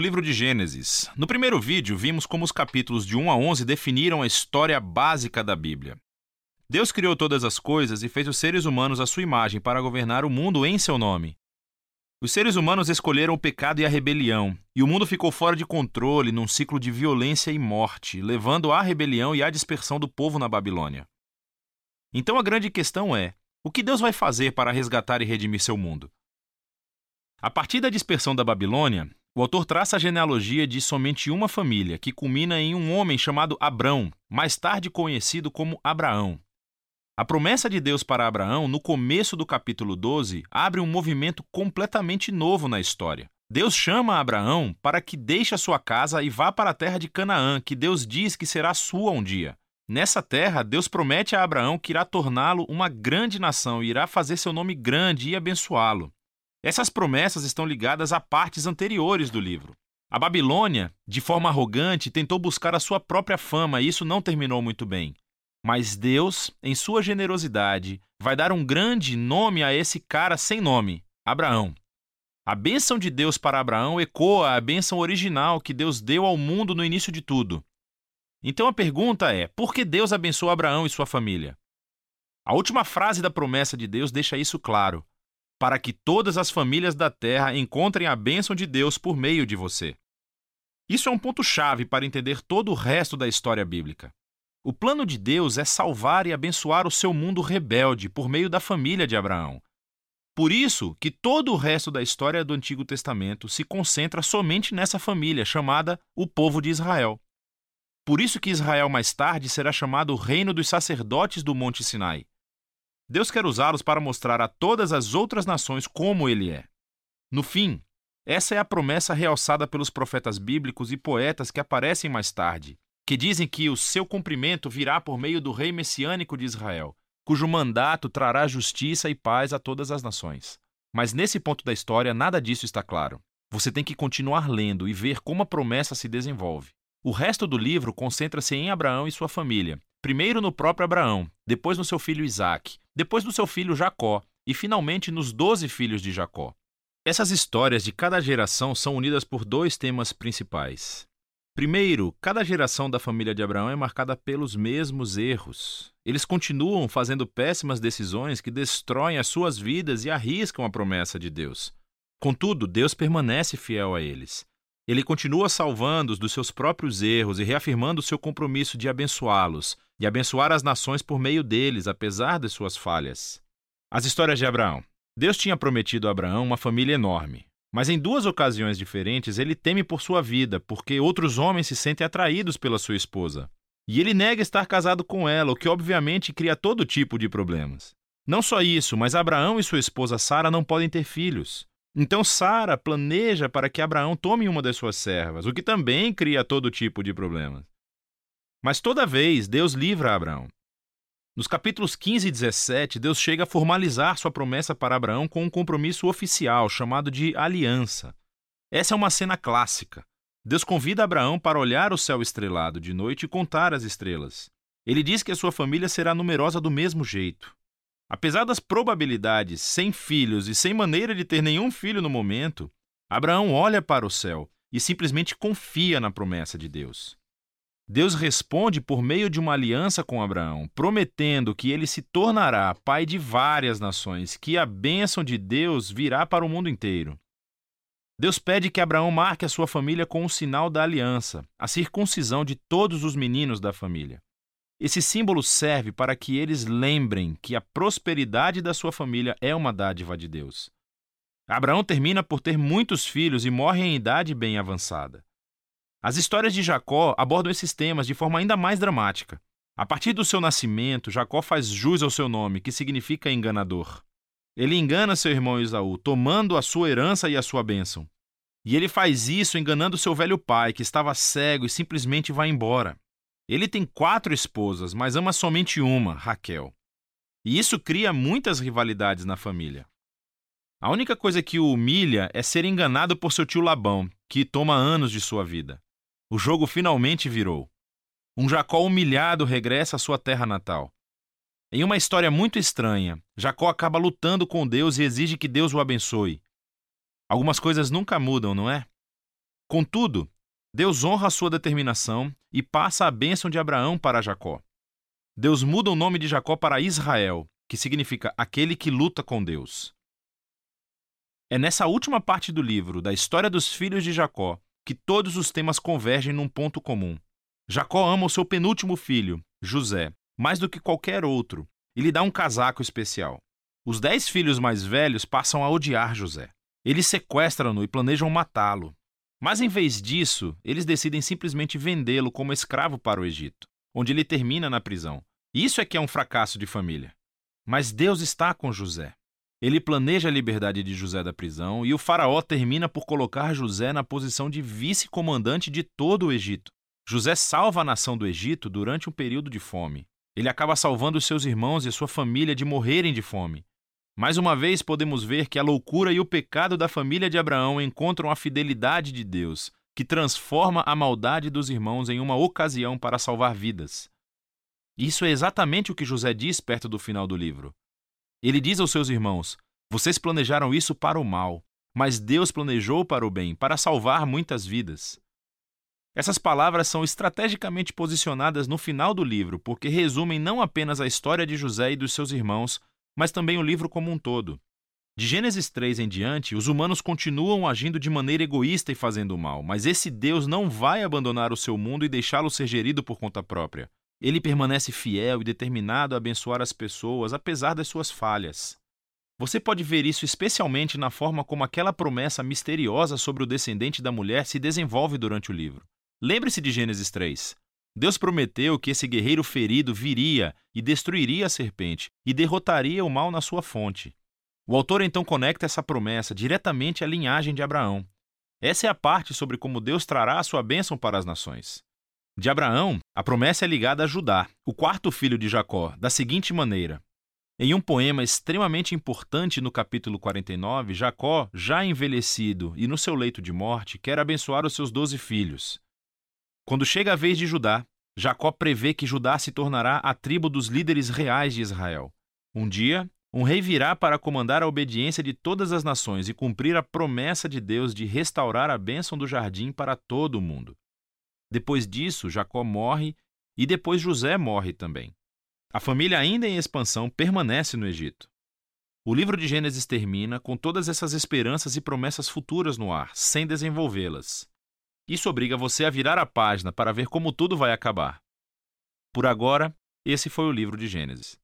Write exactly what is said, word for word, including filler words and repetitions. O livro de Gênesis. No primeiro vídeo, vimos como os capítulos de um a onze definiram a história básica da Bíblia. Deus criou todas as coisas e fez os seres humanos à sua imagem para governar o mundo em seu nome. Os seres humanos escolheram o pecado e a rebelião, e o mundo ficou fora de controle num ciclo de violência e morte, levando à rebelião e à dispersão do povo na Babilônia. Então a grande questão é, o que Deus vai fazer para resgatar e redimir seu mundo? A partir da dispersão da Babilônia, o autor traça a genealogia de somente uma família, que culmina em um homem chamado Abrão, mais tarde conhecido como Abraão. A promessa de Deus para Abraão, no começo do capítulo doze, abre um movimento completamente novo na história. Deus chama Abraão para que deixe a sua casa e vá para a terra de Canaã, que Deus diz que será sua um dia. Nessa terra, Deus promete a Abraão que irá torná-lo uma grande nação e irá fazer seu nome grande e abençoá-lo. Essas promessas estão ligadas a partes anteriores do livro. A Babilônia, de forma arrogante, tentou buscar a sua própria fama e isso não terminou muito bem. Mas Deus, em sua generosidade, vai dar um grande nome a esse cara sem nome, Abraão. A bênção de Deus para Abraão ecoa a bênção original que Deus deu ao mundo no início de tudo. Então a pergunta é, por que Deus abençoou Abraão e sua família? A última frase da promessa de Deus deixa isso claro. Para que todas as famílias da terra encontrem a bênção de Deus por meio de você. Isso é um ponto-chave para entender todo o resto da história bíblica. O plano de Deus é salvar e abençoar o seu mundo rebelde por meio da família de Abraão. Por isso que todo o resto da história do Antigo Testamento se concentra somente nessa família, chamada o povo de Israel. Por isso que Israel mais tarde será chamado o reino dos sacerdotes do Monte Sinai. Deus quer usá-los para mostrar a todas as outras nações como Ele é. No fim, essa é a promessa realçada pelos profetas bíblicos e poetas que aparecem mais tarde, que dizem que o seu cumprimento virá por meio do rei messiânico de Israel, cujo mandato trará justiça e paz a todas as nações. Mas nesse ponto da história, nada disso está claro. Você tem que continuar lendo e ver como a promessa se desenvolve. O resto do livro concentra-se em Abraão e sua família, primeiro no próprio Abraão, depois no seu filho Isaac, depois no seu filho Jacó e, finalmente, nos doze filhos de Jacó. Essas histórias de cada geração são unidas por dois temas principais. Primeiro, cada geração da família de Abraão é marcada pelos mesmos erros. Eles continuam fazendo péssimas decisões que destroem as suas vidas e arriscam a promessa de Deus. Contudo, Deus permanece fiel a eles. Ele continua salvando-os dos seus próprios erros e reafirmando o seu compromisso de abençoá-los, de abençoar as nações por meio deles, apesar de suas falhas. As histórias de Abraão. Deus tinha prometido a Abraão uma família enorme, mas em duas ocasiões diferentes ele teme por sua vida, porque outros homens se sentem atraídos pela sua esposa. E ele nega estar casado com ela, o que obviamente cria todo tipo de problemas. Não só isso, mas Abraão e sua esposa Sara não podem ter filhos. Então Sara planeja para que Abraão tome uma das suas servas, o que também cria todo tipo de problemas. Mas toda vez, Deus livra Abraão. Nos capítulos quinze e dezessete, Deus chega a formalizar sua promessa para Abraão com um compromisso oficial, chamado de aliança. Essa é uma cena clássica. Deus convida Abraão para olhar o céu estrelado de noite e contar as estrelas. Ele diz que a sua família será numerosa do mesmo jeito. Apesar das probabilidades, sem filhos e sem maneira de ter nenhum filho no momento, Abraão olha para o céu e simplesmente confia na promessa de Deus. Deus responde por meio de uma aliança com Abraão, prometendo que ele se tornará pai de várias nações, que a bênção de Deus virá para o mundo inteiro. Deus pede que Abraão marque a sua família com o sinal da aliança, a circuncisão de todos os meninos da família. Esse símbolo serve para que eles lembrem que a prosperidade da sua família é uma dádiva de Deus. Abraão termina por ter muitos filhos e morre em idade bem avançada. As histórias de Jacó abordam esses temas de forma ainda mais dramática. A partir do seu nascimento, Jacó faz jus ao seu nome, que significa enganador. Ele engana seu irmão Isaú, tomando a sua herança e a sua bênção. E ele faz isso enganando seu velho pai, que estava cego e simplesmente vai embora. Ele tem quatro esposas, mas ama somente uma, Raquel. E isso cria muitas rivalidades na família. A única coisa que o humilha é ser enganado por seu tio Labão, que toma anos de sua vida. O jogo finalmente virou. Um Jacó humilhado regressa à sua terra natal. Em uma história muito estranha, Jacó acaba lutando com Deus e exige que Deus o abençoe. Algumas coisas nunca mudam, não é? Contudo, Deus honra a sua determinação e passa a bênção de Abraão para Jacó. Deus muda o nome de Jacó para Israel, que significa aquele que luta com Deus. É nessa última parte do livro, da história dos filhos de Jacó, que todos os temas convergem num ponto comum. Jacó ama o seu penúltimo filho, José, mais do que qualquer outro, e lhe dá um casaco especial. Os dez filhos mais velhos passam a odiar José. Eles sequestram-no e planejam matá-lo. Mas, em vez disso, eles decidem simplesmente vendê-lo como escravo para o Egito, onde ele termina na prisão. Isso é que é um fracasso de família. Mas Deus está com José. Ele planeja a liberdade de José da prisão e o faraó termina por colocar José na posição de vice-comandante de todo o Egito. José salva a nação do Egito durante um período de fome. Ele acaba salvando os seus irmãos e a sua família de morrerem de fome. Mais uma vez podemos ver que a loucura e o pecado da família de Abraão encontram a fidelidade de Deus, que transforma a maldade dos irmãos em uma ocasião para salvar vidas. Isso é exatamente o que José diz perto do final do livro. Ele diz aos seus irmãos: "Vocês planejaram isso para o mal, mas Deus planejou para o bem, para salvar muitas vidas." Essas palavras são estrategicamente posicionadas no final do livro, porque resumem não apenas a história de José e dos seus irmãos, mas também o livro como um todo. De Gênesis três em diante, os humanos continuam agindo de maneira egoísta e fazendo o mal, mas esse Deus não vai abandonar o seu mundo e deixá-lo ser gerido por conta própria. Ele permanece fiel e determinado a abençoar as pessoas, apesar das suas falhas. Você pode ver isso especialmente na forma como aquela promessa misteriosa sobre o descendente da mulher se desenvolve durante o livro. Lembre-se de Gênesis três. Deus prometeu que esse guerreiro ferido viria e destruiria a serpente e derrotaria o mal na sua fonte. O autor então conecta essa promessa diretamente à linhagem de Abraão. Essa é a parte sobre como Deus trará a sua bênção para as nações. De Abraão, a promessa é ligada a Judá, o quarto filho de Jacó, da seguinte maneira. Em um poema extremamente importante no capítulo quarenta e nove, Jacó, já envelhecido e no seu leito de morte, quer abençoar os seus doze filhos. Quando chega a vez de Judá, Jacó prevê que Judá se tornará a tribo dos líderes reais de Israel. Um dia, um rei virá para comandar a obediência de todas as nações e cumprir a promessa de Deus de restaurar a bênção do jardim para todo o mundo. Depois disso, Jacó morre e depois José morre também. A família ainda em expansão permanece no Egito. O livro de Gênesis termina com todas essas esperanças e promessas futuras no ar, sem desenvolvê-las. Isso obriga você a virar a página para ver como tudo vai acabar. Por agora, esse foi o livro de Gênesis.